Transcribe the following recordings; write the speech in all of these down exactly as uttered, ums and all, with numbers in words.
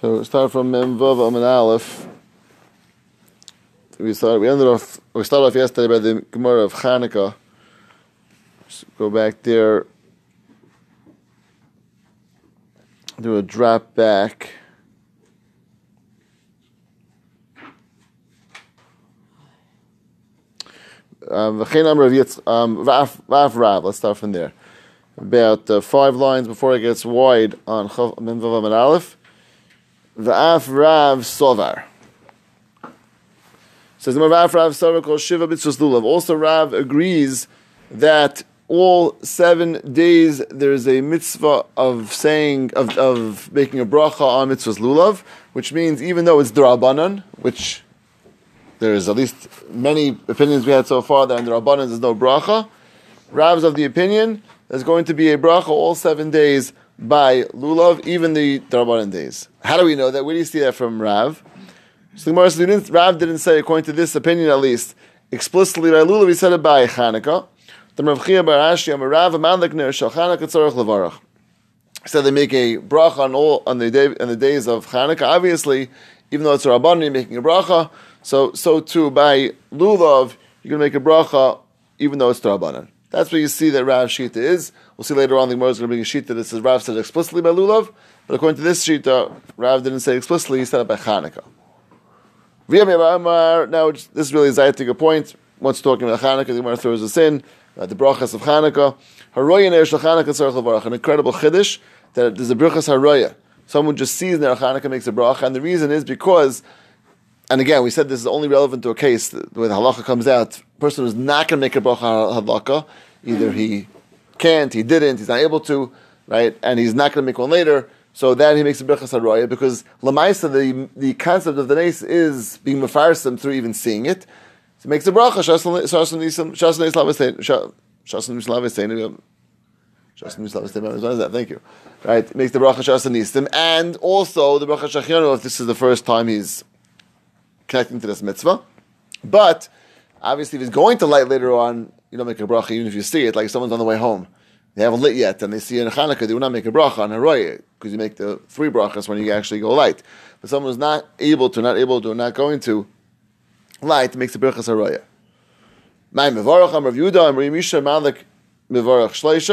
So start from Mem Vav Amin Aleph. We start. We ended off. We started off yesterday by the Gemara of Chanukah. Just go back there. Do a drop back. Um, let's start from there. About uh, five lines before it gets wide on Mem Vav Amin Aleph. V'af Rav Sovar. Says V'af Rav Sovar called Shiva B'tzvus Lulav. Also, Rav agrees that all seven days there is a mitzvah of saying of, of making a bracha on Mitzvus Lulav, which means even though it's d'Rabbanan, which there is at least many opinions we had so far that in d'Rabbanan there's no bracha. Rav's of the opinion there's going to be a bracha all seven days by Lulav, even the d'Rabbanan days. How do we know that? Where do you see that from Rav? So didn't, Rav didn't say, according to this opinion at least, explicitly by Lulav, he said it by Chanukah. He said they make a bracha on all on the day on the days of Chanukah. Obviously, even though it's a Rabbanan, you're making a bracha. So so too by Lulav, you're going to make a bracha even though it's d'Rabbanan. That's where you see that Rav's shita is. We'll see later on the Gemara is going to bring a shita that says Rav said it explicitly by Lulav, but according to this shita, Rav didn't say it explicitly, he said it by Chanukah. Now, this is really a zaytig point. Once talking about Chanukah, the Gemara throws us in, uh, the brachas of Chanukah. An incredible chiddush that there's a brachas haroya. Someone just sees that Chanukah makes a bracha, and the reason is because, and again, we said this is only relevant to a case where the halacha comes out. Person who's not going to make a bracha on halacha, either he can't, he didn't, he's not able to, right? And he's not going to make one later. So then he makes a bracha saroya because lamaisa the the concept of the nes is being mefarsim through even seeing it. So he makes a bracha shasun shasun shasun shasun shasun Thank you. Right, he makes the bracha shasun nisim, and also the bracha shachianu if this is the first time he's connecting to this mitzvah, but. Obviously, if he's going to light later on, you don't make a bracha even if you see it. Like someone's on the way home, they haven't lit yet, and they see in Chanukah, they will not make a bracha on Haroya because you make the three brachas when you actually go light. But someone who's not able to, not able to, not going to light makes a brachas Haroya.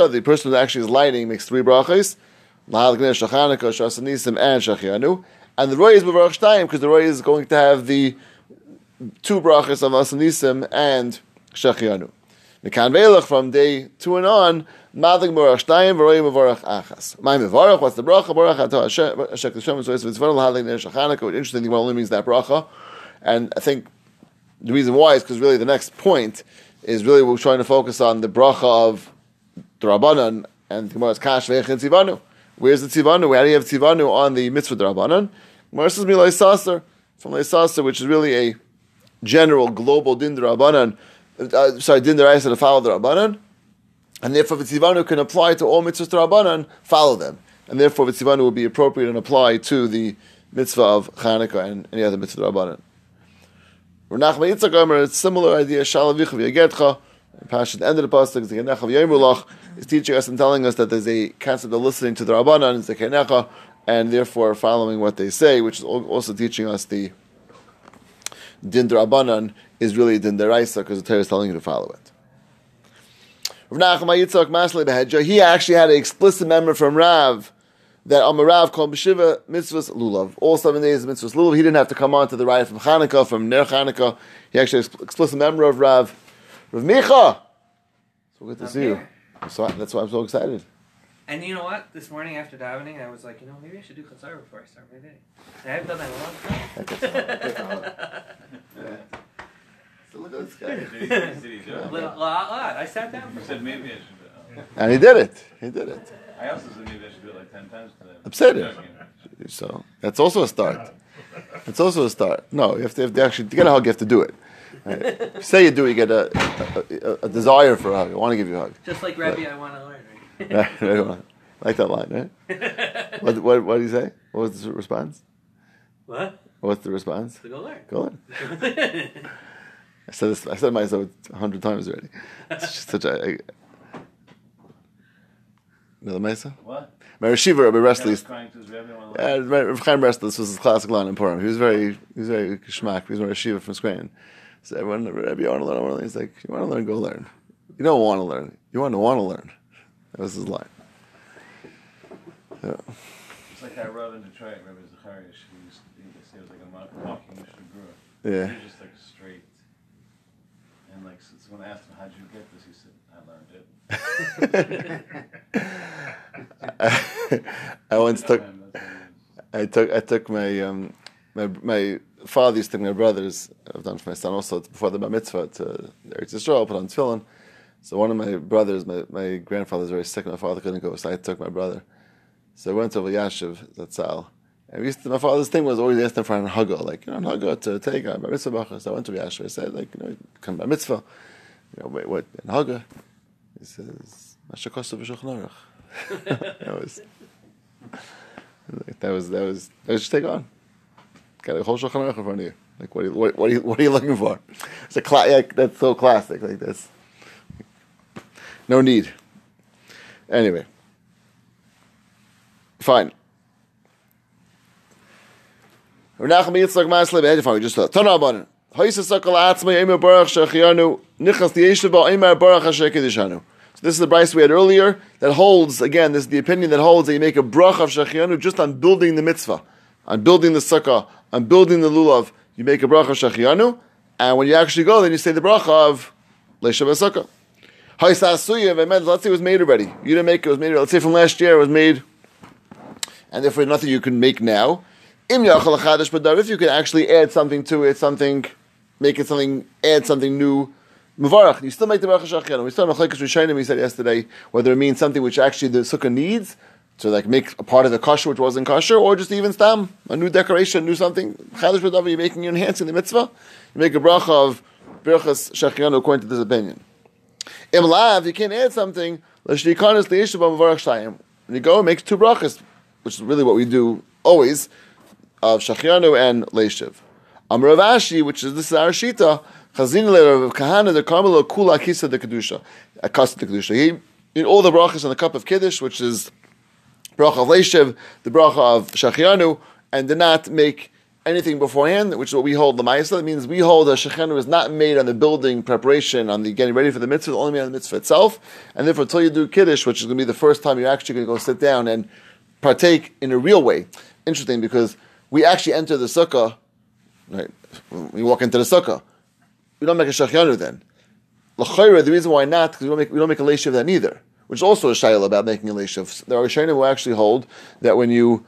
The person who actually is lighting makes three brachas, and the Roya is mevarach shtayim because the Roya is going to have the two brachas of Asanisim and Shechianu. Mekan Velach from day two and on, Madlik Barach Shtayim, Varoyim Varach Achas. My Mevarach, what's the bracha? Barach Ato Hashek Hashem, so it's Vitzvarel Hadlik Ner Shechanukah, which interestingly only means that bracha. And I think the reason why is because really the next point is really we're trying to focus on the bracha of D'Rabbanan and Gemara's Kash Vechin Tzivanu. Where's the Tzivanu? Where do you have Tzivanu on the mitzvah D'Rabbanan? Gemara says Milay Sasser, from Lay Sasser, which is really a general, global din d'Rabbanan, uh, sorry, din d'Oraisa to follow d'Rabbanan, and therefore V'tzivanu can apply to all mitzvahs d'Rabbanan, follow them, and therefore V'tzivanu will be appropriate and apply to the mitzvah of Chanukah and any other mitzvah d'Rabbanan. Renach Meitza Gomer, it's a similar idea, Shalavicha V'yagetcha, Pashat, end of the pasuk, Zekenecha V'yemulach, is teaching us and telling us that there's a concept of listening to d'Rabbanan, Zekenecha, and therefore following what they say, which is also teaching us the Din d'Rabbanan is really Din d'Oraisa because the Torah is telling you to follow it. Rav Nachman Yitzchak Maslei Behedja, he actually had an explicit memory from Rav that Amar Rav called B'Shiva Mitzvahs Lulav. All seven days of Mitzvahs Lulav. He didn't have to come on to the raya from Chanukah, from Ner Chanukah. He actually had an explicit memory of Rav. Rav Micha! So good to I'm see here. you. So, that's why I'm so excited. And you know what? This morning after davening, I was like, you know, maybe I should do Chatzara before I start my day. And I haven't done that in a long time. That's a solid. Yeah. So look at this guy. Did he, did he do it? Little, odd. I sat down. You said maybe I should do it. And he did it. He did it. I also said maybe I should do it like ten times today. Upset it. So that's also a start. That's also a start. No, you have to, you have to actually to get a hug. You have to do it. Right. Say you do, you get a a, a a desire for a hug. I want to give you a hug. Just like Rabbi, but, I want to learn. Right, right, like that line, right? What, what, what did he say? What was the response? What? What's the response? To go learn. Go learn. I said this. I said myself a hundred times already. It's just such a. I, You know the Mesa? What? Rabbi Restless. Yeah, Rabbi Chaim Restless was his classic line in Purim. He was very, he was very schmack. He was a yeshiva from Scranton. So everyone, Rabbi, you want to learn? He's like, you want to learn? Go learn. You don't want to learn. You want to want to learn. That was his line. Yeah. It's like I wrote in Detroit, Rabbi Zacharias. He used to, he was like a walking Mister Brewer. Yeah. He was just like straight. And like, so when I asked him, how'd you get this? He said, I learned it. I, I once took, I took, I took my um, my my father used to take my brothers. I've done for my son also before the bar mitzvah to Eretz Yisrael, put on tefillin. So one of my brothers, my my grandfather was very sick. My father couldn't go, so I took my brother. So I went to Yashiv Zatzal, and we used to, my father's thing was always asking for an hagah, like you know, an hagah to take on bar mitzvah. So I went to Yashiv. I said, like you know, come bar mitzvah, you know, wait, what an hagah. He says, "Mashakosu v'shochnarach." That was, like, that was, that was, that was just take on. Got a whole shochnarach in front of you. Like, what, are you, what, what, are you, what are you looking for? It's a cla- yeah, that's so classic. Like that's no need. Anyway, fine. We just thought, turn on. So this is the Bryce we had earlier that holds, again, this is the opinion that holds that you make a bracha of Shechianu just on building the mitzvah, on building the sukkah, on building the lulav. You make a bracha of Shechianu, and when you actually go, then you say the bracha of Leisha B'Sukkah. Let's say it was made already. You didn't make it, it was made already. Let's say from last year it was made, and therefore nothing you can make now. If you can actually add something to it, something... make it something, add something new. Mevarach, you still make the Baruch HaShachyan. We still have Machlekas Rishonim, we said yesterday, whether it means something which actually the sukkah needs, to like make a part of the kasher which wasn't kasher, or just even stam, a new decoration, new something. Chadash B'Davar, you're making, you're enhancing the mitzvah. You make a bracha of Berachas Shachyan according to this opinion. Im lav, you can't add something. L'shirikanis le'ishu b'mevarach shayim. When you go, it makes two brachas, which is really what we do always, of Shachianu and Leishiv. Amar Ravashi, which is this is our shita, Chazin le Rav Kahana the Carmelo Kula Akisa the Kedusha, Akasa the Kedusha. He in all the brachas on the cup of Kiddush, which is bracha of Leishiv, the bracha of Shachianu, and did not make anything beforehand, which is what we hold the Ma'isa. That means we hold that Shachianu is not made on the building preparation, on the getting ready for the mitzvah, only made on the mitzvah itself. And therefore, until you do Kiddush, which is going to be the first time you're actually going to go sit down and partake in a real way. Interesting, because we actually enter the sukkah. Right, when we walk into the sukkah, we don't make a shachianu then. L'chayra, the reason why not, because we don't make we don't make a leishiv then either, which is also a shayla about making a leishiv. There are shayanim who actually hold that when you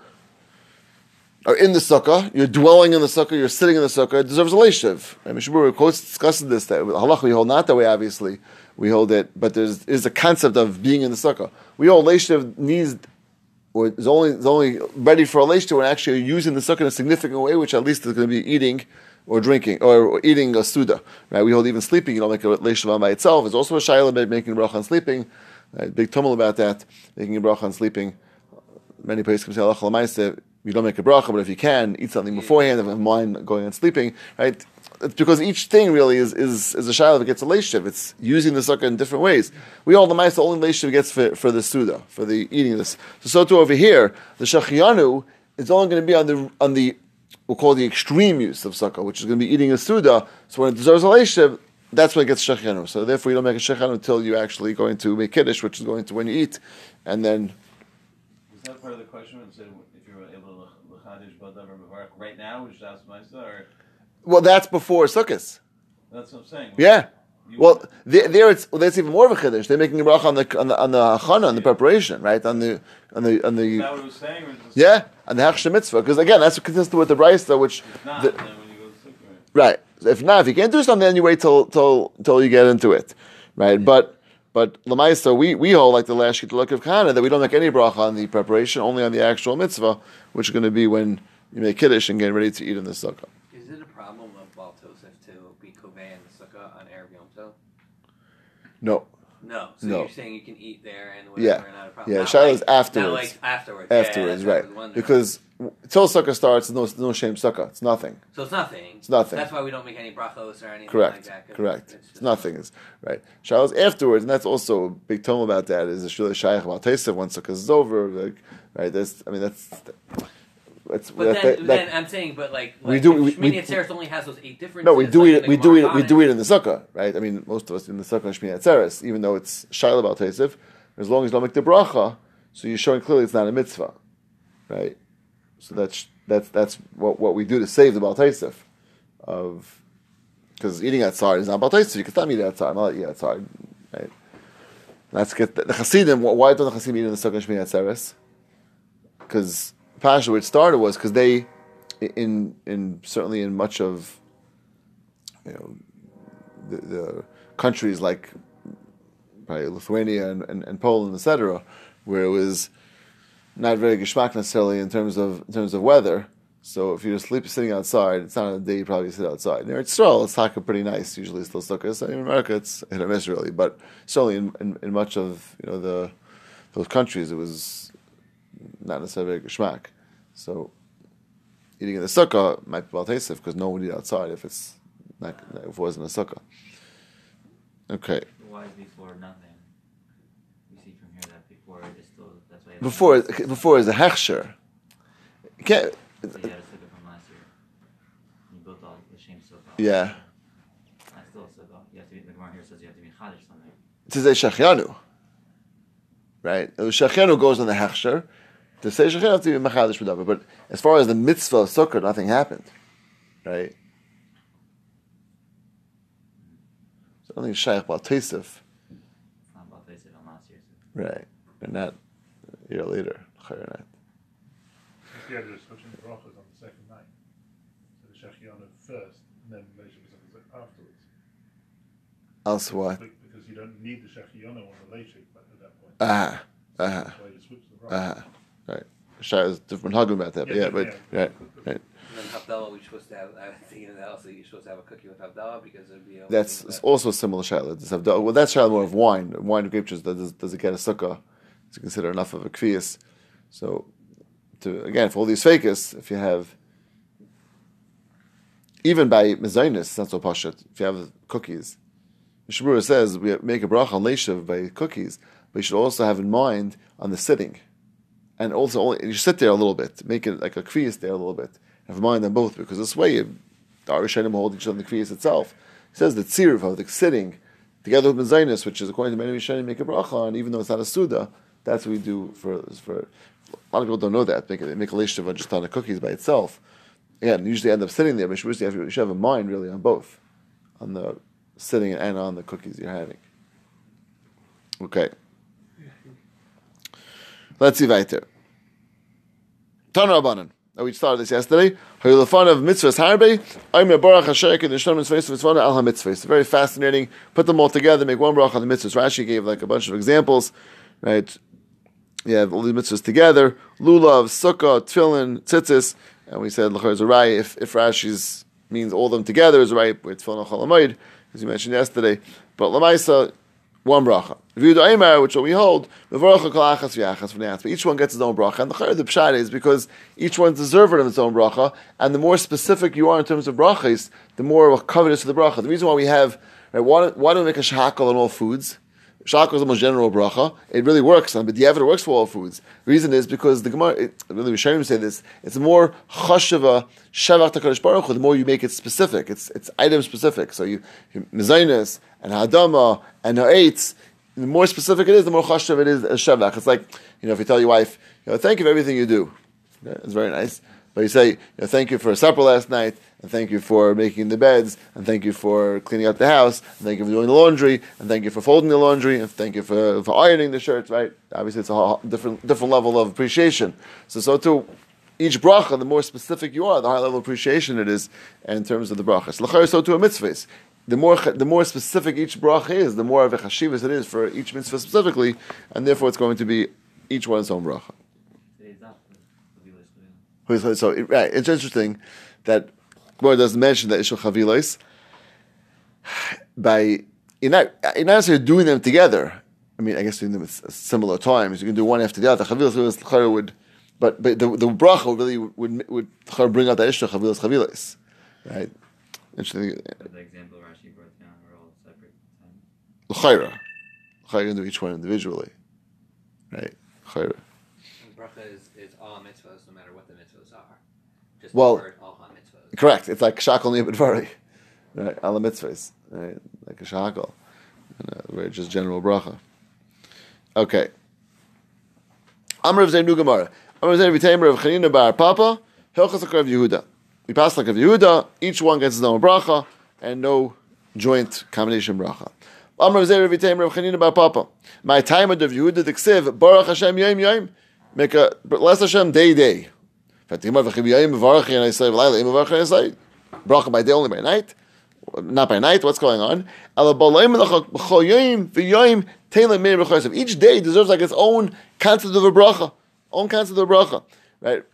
are in the sukkah, you're dwelling in the sukkah, you're sitting in the sukkah, it deserves a leishiv. Right? Mishnah Berurah quotes discussing this that halach we hold not that way. Obviously, we hold it, but there is a concept of being in the sukkah. We hold leishiv needs. Or is only is only ready for a leishta when actually using the sukkah in a significant way, which at least is going to be eating or drinking or, or eating a suda. Right? We hold even sleeping. You know, like a leishta by itself is also a shayla about making a bracha on sleeping. Right? Big tumul about that, making a bracha on sleeping. Many places can say halacha l'maaseh. You don't make a bracha, but if you can, eat something beforehand. If you have mind going on sleeping, right? It's because each thing really is is, is a shayla that gets a leishta. It's using the sukkah in different ways. We all the ma'aseh only leishta gets for, for the suda, for the eating this. So, so too over here, the shachianu is only going to be on the on the we'll call the extreme use of sukkah, which is going to be eating a suda. So when it deserves a leishta, that's when it gets shachianu. So therefore, you don't make a shachianu until you're actually going to make kiddush, which is going to when you eat, and then. Is that part of the question? When it said if you're able to l'chadish b'davar mevarach right now, which that's ma'aseh or. Well, that's before Sukkot. That's what I'm saying. Yeah. You well, there, there it's well, that's even more of a chiddush. They're making a bracha on the on the on the hachana, on the preparation, right? On the on the on the. Is that what it was saying? Or just yeah, on the hachshah mitzvah, because again, that's consistent with the brayso, which. If not, the, then when you go to Sukkot. Right. If not, if you can't do something, then you wait till till till you get into it, right? Yeah. But but l'maisa, we we hold like the last shitulok of Kana that we don't make any bracha on the preparation, only on the actual mitzvah, which is going to be when you make kiddush and get ready to eat in the sukkah. No. No. So no. You're saying you can eat there and whatever, yeah. Not a problem. Yeah, not Shiloh's like, afterwards. Not like afterwards. Afterwards, yeah, right. Because until sukkah starts, there's no, no shame sukkah. It's nothing. So it's nothing. It's nothing. That's why we don't make any brachos or anything Correct. like that. Correct. It's, it's nothing. It's, right. Shiloh's afterwards, and that's also a big tome about that, is the Shiloh's Shaykh about Taisa once sukkah is over. Like, right, that's, I mean, that's... That, It's, but that, then, that, then I'm saying, but like, like we do, we, Shmini Atzeres only has those eight differences. No, we do like it. We do it. We do it in the sukkah, right? I mean, most of us in the sukkah Shmini Atzeres, even though it's Shaila Bal Teisiv, as long as you don't make the bracha, so you're showing clearly it's not a mitzvah, right? So that's that's that's what what we do to save the Bal Teisiv, of because eating outside is not Bal Teisiv. You can stop eating outside. I'm not eating outside, right? Let's get the, the Hasidim. Why don't the Hasidim eat in the sukkah Shmini Atzeres? Because Pasha, where it started was because they, in in certainly in much of, you know, the, the countries like, probably Lithuania and, and, and Poland, et cetera, where it was not very geschmack necessarily in terms of in terms of weather. So if you're just sleep, sitting outside, it's not a day you probably sit outside. In Israel, it's taka pretty nice usually. Still sukkahs. In America, it's hit or miss really, but certainly in, in, in much of you know the those countries, it was not necessarily a geschmack. So eating in the sukkah might be balteisif because no one would eat outside if it's not, if it wasn't a sukkah. Okay. Why is before nothing? We see from here that before it is still that's why before before is a hechsher. You can't. So you had a sukkah from last year. You built all the shame sukkah. Yeah. That's still a sukkah. You have to be the Gemara here says you have to be chadish something. It is a shachianu. Right, the shachianu goes on the hechsher. To say Shechir have to be machadish whatever, but as far as the mitzvah of sukkah, nothing happened, right? So I don't think it's Shaykh Bal Teisif. Not Bal Teisif on last year. Right, and not a year later. If you have your switching brachas on the second night, so the Shechianu first, and then the Leisha was afterwards. Else what? Because you don't need the Shechianu on the Leisha at that point. Ah, ah, ah. Right, Shai was different talking about that, but yeah, yeah but yeah. right, right. And then Havdalah, we're supposed to have. I was thinking that also you're supposed to have a cookie with Havdalah because it'd be. That's that. also a similar Shaila. This Havdalah, well, that's Shaila more of wine, wine and grape juice. That does, does it get a sukkah? Is it considered enough of a kfiyas? So, to again for all these fakirs, if you have, even by mezainis, it's not so pashut. If you have cookies, Mishabura says we make a bracha on leishav by cookies, but you should also have in mind on the sitting. And also, only, and you sit there a little bit, make it like a kviyas there a little bit. Have in mind on both, because this way, you, the Arishanim hold each other in the kviyas itself. It says the tzirv of the sitting, together with mezainis, which is according to many Rishonim, make a bracha, and even though it's not a suda, that's what we do for. for a lot of people don't know that. Make, they make a leishav on just on the cookies by itself. Again, you usually end up sitting there, but you should have, you should have a mind really on both, on the sitting and on the cookies you're having. Okay. Let's see weiter. Tana Rabbanan. We started this yesterday. Very fascinating. Put them all together, make one bracha on the mitzvahs. Rashi gave like a bunch of examples, right? You have all these mitzvahs together. Lulav, sukkah, tefillin, tzitzis. And we said, if, if Rashi's means all of them together is right, with tefillin chalamoid, as you mentioned yesterday. But Lamaisa, one bracha. Which we hold, but each one gets his own bracha. And the the pshat is because each one's deserving of its own bracha, and the more specific you are in terms of brachas, the more covetous of the bracha. The reason why we have, right, why, why do we make a shakal on all foods? Shakal is the most general bracha. It really works, but the it works for all foods. The reason is because the Gemara, it, really, we shouldn't say this, it's more chasheva, shavach takadosh baruch hu, the more you make it specific. It's it's item specific. So you, mezainis, and hadama, and ha'etz, the more specific it is, the more chashav it is as shavach. It's like, you know, if you tell your wife, you know, thank you for everything you do. Yeah, it's very nice. But you say, you know, thank you for supper last night, and thank you for making the beds, and thank you for cleaning up the house, and thank you for doing the laundry, and thank you for folding the laundry, and thank you for, for ironing the shirts, right? Obviously, it's a whole different different level of appreciation. So, so too, each bracha, the more specific you are, the higher level of appreciation it is in terms of the brachas. L'chayr, so too a mitzvahs. The more the more specific each bracha is, the more of a chashivas it is for each mitzvah specifically, and therefore it's going to be each one's own bracha. So it, right, it's interesting that Gemara doesn't mention that Ishul Chavilos by in that, in answer to doing them together, I mean, I guess doing them at similar times, you can do one after the other. Chavilas chavilas would, but but the the bracha really would would, would bring out that issue. Chavilas chavilas, right? Interesting. But the example Rashi brought down were all separate. L'chayra, l'chayra can do each one individually, right? L'chayra. Bracha is, is all mitzvahs, no matter what the mitzvahs are. Just well, the word all mitzvahs. Correct. It's like shakol niyabidvari, right? All the mitzvahs, right? Like a shakol, where just general bracha. Okay. Amar of Zayn Nu Gemara. Amar of Zayn Vitamer of Chanina Bar Papa. Hilchas Akar of Yehuda. We pass like of Yehuda. Each one gets his own bracha and no joint combination bracha. Amar of Zayn Vitamer of Chanina Bar Papa. My time of Yehuda Diksiv Baruch Hashem Yom Yom. Make a bless Hashem day day. Fatima v'chibiyayim v'varchi and I say v'layla im v'varchi and I say bracha by day only by night. Not by night, what's going on? Each day deserves like its own concept of a bracha. Own concept of a bracha. Right?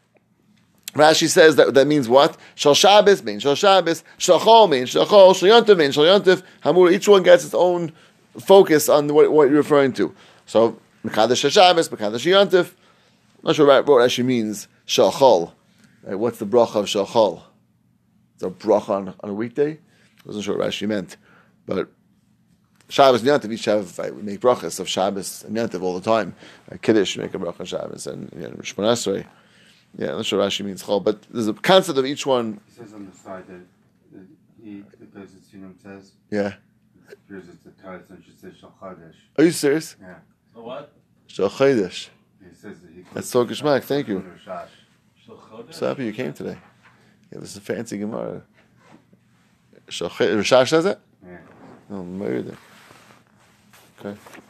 Rashi says that that means what? Shal Shabbos means Shal Shabbos, Shal Chol means Shal Chol, Shal Yontif means Shal Yontif. Hamur, each one gets its own focus on what, what you're referring to. So, Mekadosh Shal Shabbos, Mekadosh Yontif. I'm not sure what Rashi means, Shal Chol. Right? What's the bracha of Shal Chol? It's a bracha on, on a weekday? I wasn't sure what Rashi meant, but Shabbos and Yantiv, each have, right, we make brachas of Shabbos and Yantiv all the time. Uh, Kiddush, we make a bracha on Shabbos, and you know, Shmon Esrei. Yeah, I'm not sure what Rashi means Chol, but there's a concept of each one. He says on the side that, that he, the person you know, says, yeah. It appears it's the tithes, and should say Shal Chodesh. Are you serious? Yeah. So what? Shal Chodesh. He says that he That's so geshmak, thank you. Shal Chodesh. So happy you came today. Yeah, this is a fancy Gemara. Rishash says it? Yeah. No, maybe they okay. What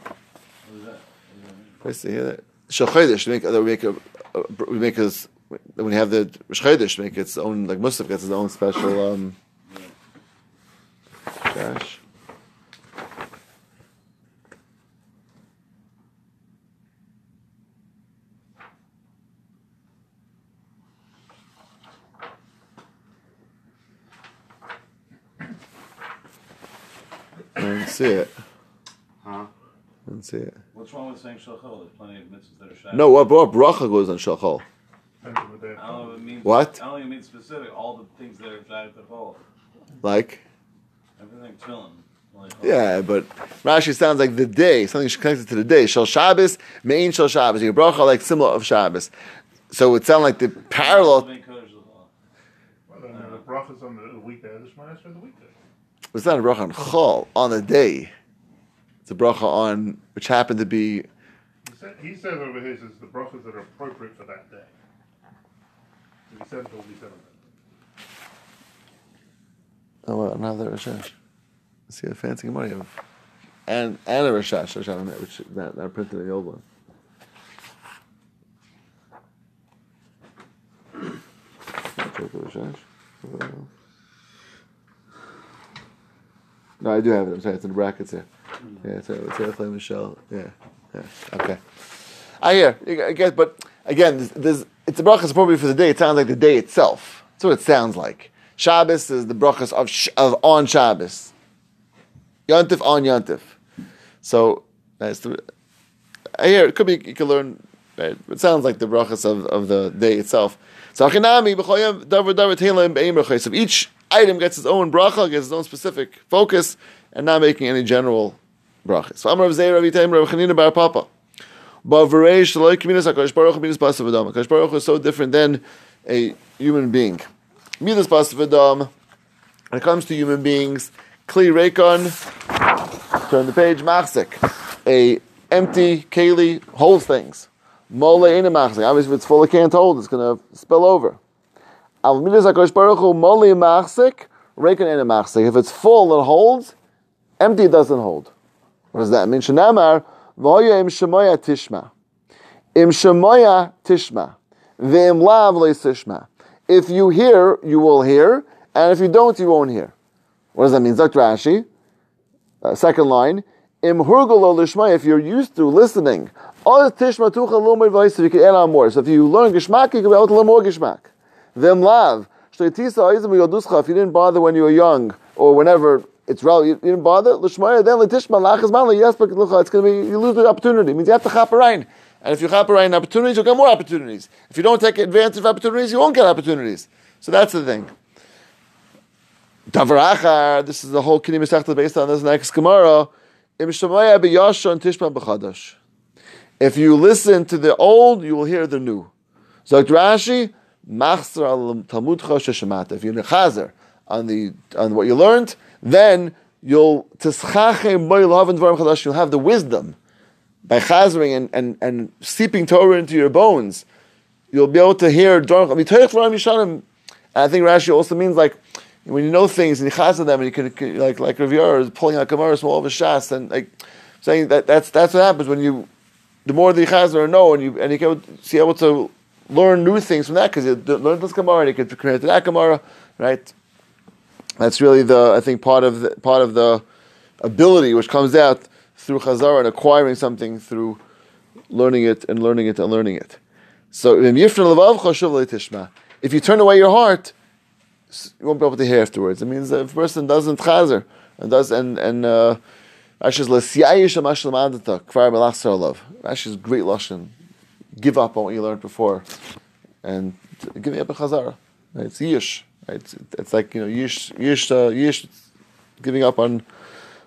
is that? Nice to hear that. Shal Chodesh, we make, we make a, a, we make a, when we have the Chodesh, make its own, like Musaf gets its own special, um, gosh. See it. Huh? Let's see it. What's wrong with saying Shal Chol? There's plenty of mitzvahs that are Shabbos. No, what bracha goes on Shal Chol? I don't know if it means. What? I don't even mean specific. All the things that are Shabbos at all. Like? Everything chilling. Like, yeah, but Rashi sounds like the day. Something connected to the day. Shal Shabbos, main Shal Shabbos. Your bracha like similar of Shabbos. So it sounds like the parallel. Well, then the bracha's on the weekday. This one is for the weekday. It's not a bracha on Chol, on the day. It's a bracha on, which happened to be... He said, he said over here, it's the brachas that are appropriate for that day. So he said, he'll be seven. Oh, well, another Rishash. See how fancy Gemara you have. And, and a Rishash, which is not, not printed in the old one. Take the Rishash. No, I do have it. I'm sorry, it's in the brackets here. Yeah, it's Terefle Michelle. Yeah, yeah. Okay. I hear. I guess, but again, there's, there's, it's the brachas appropriate for the day. It sounds like the day itself. That's what it sounds like. Shabbos is the brachas of, sh- of on Shabbos. Yontif on Yontif. So that's the. I hear. It could be. You can learn. Right? It sounds like the brachas of, of the day itself. So each item gets its own bracha, gets its own specific focus, and not making any general bracha. So Amar Rav Zeir Rav Yitaim Rav Chanina Bar Papa. Kadosh Baruch Hu is so different than a human being. Midas Pasav Adam. When it comes to human beings, Kli Reikon, turn the page, Machzik, a empty keli holds things. Mole ain't a machzik. Obviously, if it's full, it can't hold. It's going to spill over. If it's full, it holds. Empty, it doesn't hold. What does that mean? Shenamar, v'hoya im shemoya tishma. Im shemoya tishma. V'im lav le'sishma. If you hear, you will hear. And if you don't, you won't hear. What does that mean? Zok Rashi. Uh, second line. Im hurgulo lishma. If you're used to listening. All the tishma tucha a little more advice if you can add on more. So if you learn gishmak, you can be able to learn more gishmak. V'im lav. If you didn't bother when you were young, or whenever it's relevant. You didn't bother. L'shmaya then l'tishma la'achas manla. Yes, but it's going to be you lose the opportunity. It means you have to chop a rein. And if you chop a rein opportunities, you'll get more opportunities. If you don't take advantage of opportunities, you won't get opportunities. So that's the thing. Davar achar. This is the whole kinei mesechta based on this next gemara. Im shmaya b'yashon tishma b'chadash. If you listen to the old, you will hear the new. Zok Rashi, machzer al talmudcha sheshamata. If you're nechazer on the on what you learned, then you'll tischachem boilav dvarim chadash. You'll have the wisdom by chazering and and and seeping Torah into your bones. You'll be able to hear dvarim yishanim. I think Rashi also means like when you know things and you chazer them, and you can like like Rav Yair is pulling out gemaras from all of his shas and like saying that that's that's what happens when you. The more the chazer know, and you and you can see able to learn new things from that because you learn this gemara and you can compare it to that gemara, right? That's really the I think part of the, part of the ability which comes out through chazara and acquiring something through learning it and learning it and learning it. So if you turn away your heart, you won't be able to hear afterwards. It means that if a person doesn't chazer and does and and. Uh, Rashi's l'siyayish amash l'madata kvar melachsar love. Rashi's great lashon. Give up on what you learned before, and give me up a chazara. It's yish. It's, it's like you know yish yish uh, yish. Giving up on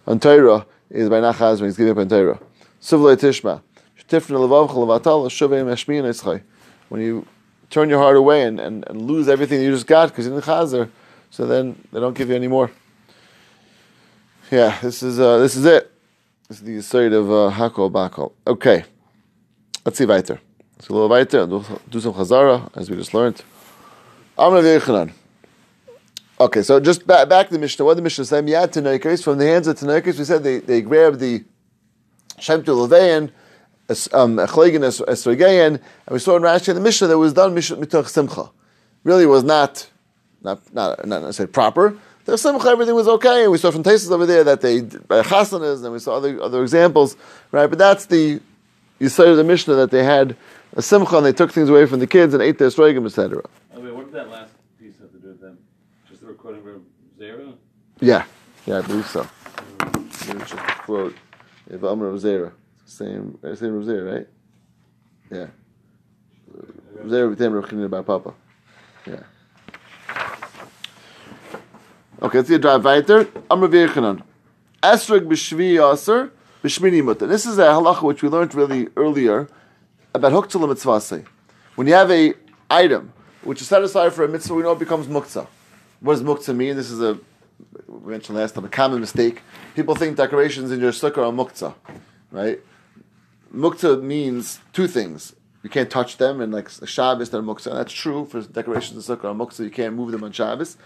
on Torah is by not chazering. It's giving up on Torah. Suvlei tishma shtifna levavcha levatal shuvei meshmi neitzchay. When you turn your heart away and, and, and lose everything you just got because you didn't chazer, so then they don't give you any more. Yeah, this is uh, this is it. This is the story of uh, Hakol Bakol. Okay, let's see weiter. Let's go a little weiter and we'll do some chazara as we just learned. Okay, so just back, back to the Mishnah. What did the Mishnah say? Miyad Tanaikas, from the hands of Tanaikas, we said they, they grabbed the Shem to Leveyan, Echlegin Esregayan, and we saw in Rashi in the Mishnah that was done mitoch simcha. Really was not, not, not, not necessarily proper. The simcha, everything was okay, and we saw from Taisus over there that they by chasanas, and we saw other other examples, right? But that's the you said of the Mishnah that they had a simcha and they took things away from the kids and ate their sroigim, et cetera. Oh, wait, what did that last piece have to do with them? Just the recording of Zera? Yeah, yeah, I believe so. Quote if I'm Rav Zera, same same Rav Zera, right? Yeah, Rav Zera became Rav Chinina by Papa. Yeah. Okay, let's see a drive weiter. Amr V'yechanan. Esrog b'shvi yaser b'shmini mutar. This is a halacha which we learned really earlier about huktzah l'mitzvasei. When you have a item which is set aside for a mitzvah, we know it becomes muktzah. What does muktzah mean? This is a, we mentioned last time, a common mistake. People think decorations in your sukkah are muktzah, right? Muktzah means two things. You can't touch them, and like Shabbos, they're muktzah. That's true for decorations in sukkah are muktzah. You can't move them on Shabbos.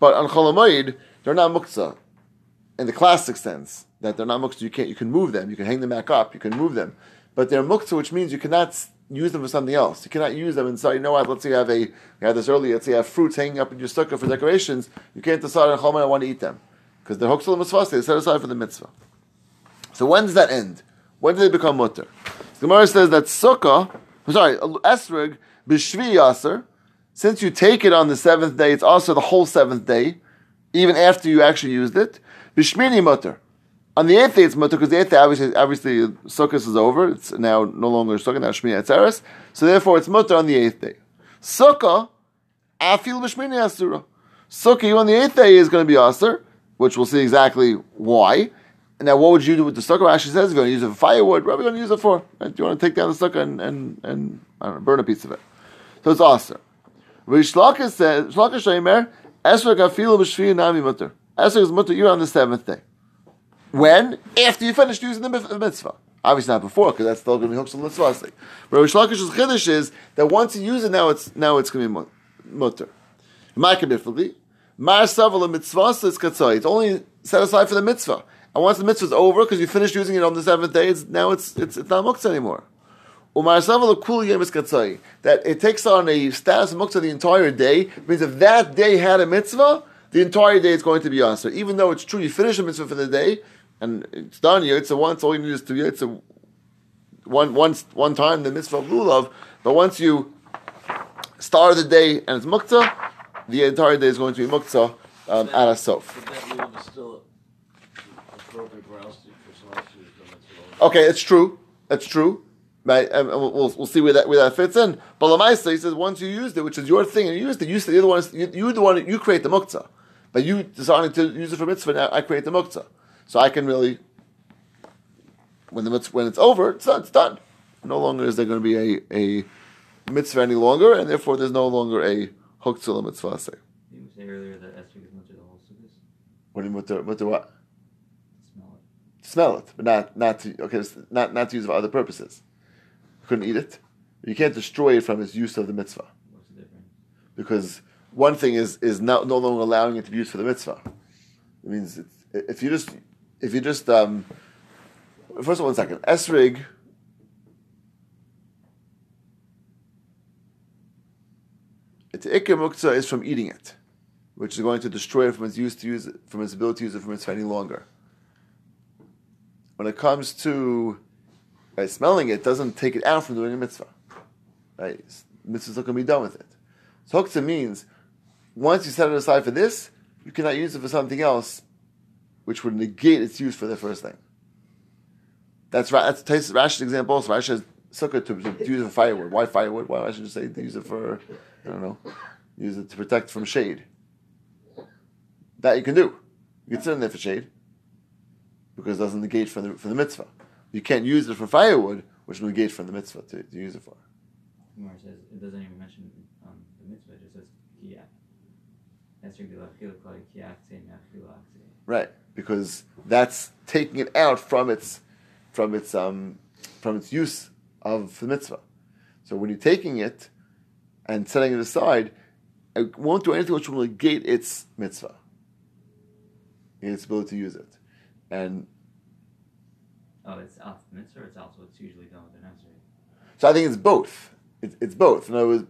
But on Chol HaMoed, they're not muktzah in the classic sense that they're not muktzah. You can't, you can move them, you can hang them back up, you can move them. But they're muktzah, which means you cannot use them for something else. You cannot use them and say, you know what? Let's say you have a, we had this earlier. Let's say you have fruits hanging up in your sukkah for decorations. You can't decide on Chol HaMoed I want to eat them because they're huktzah l'mitzvah. They're set aside for the mitzvah. So when does that end? When do they become mutter? The Gemara says that sukkah, I'm sorry, esrog b'shvi yaser. Since you take it on the seventh day, it's also the whole seventh day, even after you actually used it. B'shmini mutter. On the eighth day, it's mutter, because the eighth day, obviously, obviously Sukkos is over. It's now no longer Sukkah, now Shmini Atzeres. So therefore, it's mutter on the eighth day. Sukkah, afil b'shmini asura. Sukkah on the eighth day is going to be asur, which we'll see exactly why. And now, what would you do with the sukkah? Rashi says, if you're going to use it for firewood, what are we going to use it for? Right? You want to take down the sukkah and, and, and I don't know, burn a piece of it. So it's asur. Rish Lakish says, Lakish Shaimer, Esrog afilu b'shvi nami mutter. Esrog is mutter even on the seventh day. When? After you finished using the mitzvah. Obviously not before, because that's still going to be huktzah l'mitzvah. But Rish Lakish's chiddush is that once you use it, now it's now it's going to be mutter. Ma'akabifli, ma'asav l'mitzvah is katzai. It's only set aside for the mitzvah. And once the mitzvah is over, because you finished using it on the seventh day, it's, now it's it's it's not muktzah anymore. That it takes on a status of muktzah the entire day. It means if that day had a mitzvah, the entire day is going to be asur. Even though it's true, you finish a mitzvah for the day, and it's done, it's a once, all you need is to, it's a one, once, one time, the mitzvah of lulav, but once you start the day and it's muktzah, the entire day is going to be muktzah, um, at a sof. But that lulav is still appropriate grounds for selection is done. Okay, it's true. That's true. Right? And we'll we'll see where that where that fits in. But Lamaisa, he says, once you used it, which is your thing, and you used it, you said you're the one you, you're the one you create the muktzah. But you decided to use it for mitzvah, now I create the muktzah. So I can really when the mitzvah, when it's over, it's done, it's done. No longer is there going to be a, a mitzvah any longer, and therefore there's no longer a hoktzul mitzvah. Say. You were saying earlier that Esther is mutter the whole sukkah. What do you mutter? Mutter what? Smell it. Smell it, but not not to okay, not not to use it for other purposes. You couldn't eat it. You can't destroy it from its use of the mitzvah. What's the difference? Because one thing is is not, no longer allowing it to be used for the mitzvah. It means it's, if you just if you just um, first of all, one second, esrig. The ikar muktzah is from eating it, which is going to destroy it from its use to use it, from its ability to use it for mitzvah any longer. When it comes to right, smelling it, doesn't take it out from doing a mitzvah. Right, mitzvah's not going to be done with it. So hoktzah means once you set it aside for this, you cannot use it for something else, which would negate its use for the first thing. That's right. That's Rashi's example. Also, Rashi has sukkah to, to, to use it for firewood. Why firewood? Why Rashi just say to use it for? I don't know, use it to protect from shade. That you can do. You can sit in there for shade because it doesn't negate for the, for the mitzvah. You can't use it for firewood, which negates for the mitzvah to, to use it for. Gemara says, it doesn't even mention um, the mitzvah, it just says kiyak. Right, because that's taking it out from its from its um from its use of the mitzvah. So when you're taking it and setting it aside, it won't do anything which will negate its mitzvah, its ability to use it. And oh, it's off the mitzvah, or it's also it's usually done with an esrog. So I think it's both. It's, it's both. In other words,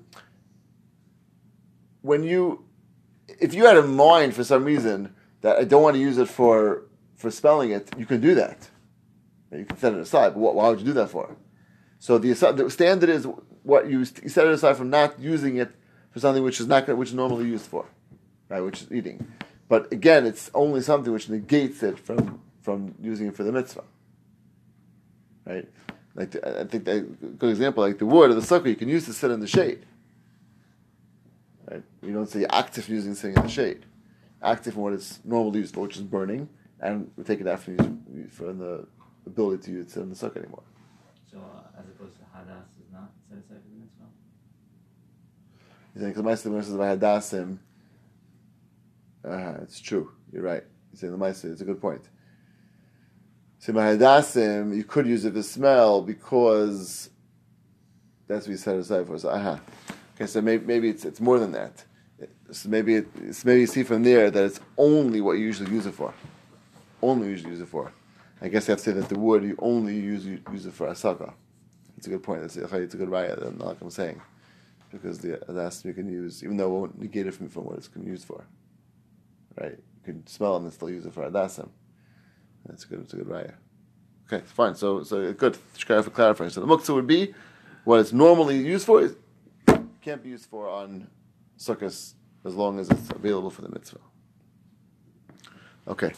when you, if you had in mind for some reason that I don't want to use it for for spelling it, you can do that. You can set it aside. But what, why would you do that for? So the, the standard is what you set it aside from not using it for something which is not gonna, which is normally used for, right? Which is eating, but again, it's only something which negates it from from using it for the mitzvah, right? Like the, I think a good example, like the wood or the sukkah, you can use to sit in the shade, right? You don't say active using sitting in the shade, active in what it's normally used for, which is burning, and we take it out for the ability to use it in the sukkah anymore. So uh, as opposed to hadas is not set aside for the mitzvah? You think the Maaseh says about hadasim? Uh, it's true. You're right. You say the Maaseh. It's a good point. So by hadasim, you could use it for smell because that's what you set aside for. So aha. Uh-huh. Okay. So maybe, maybe it's it's more than that. It, so maybe it, so maybe you see from there that it's only what you usually use it for. Only you usually use it for. I guess you have to say that the wood you only use you use it for asaka. It's a good point. It's a, it's a good raya. That's not like I'm saying, because the adas you can use, even though it won't negate it from, from what it's used for. Right? You can smell and still use it for adasim. That's good. It's a good raya. Okay, fine. So so good. Shkaya for clarifying. So the muktzah would be what it's normally used for. It can't be used for on sukkahs as long as it's available for the mitzvah. Okay.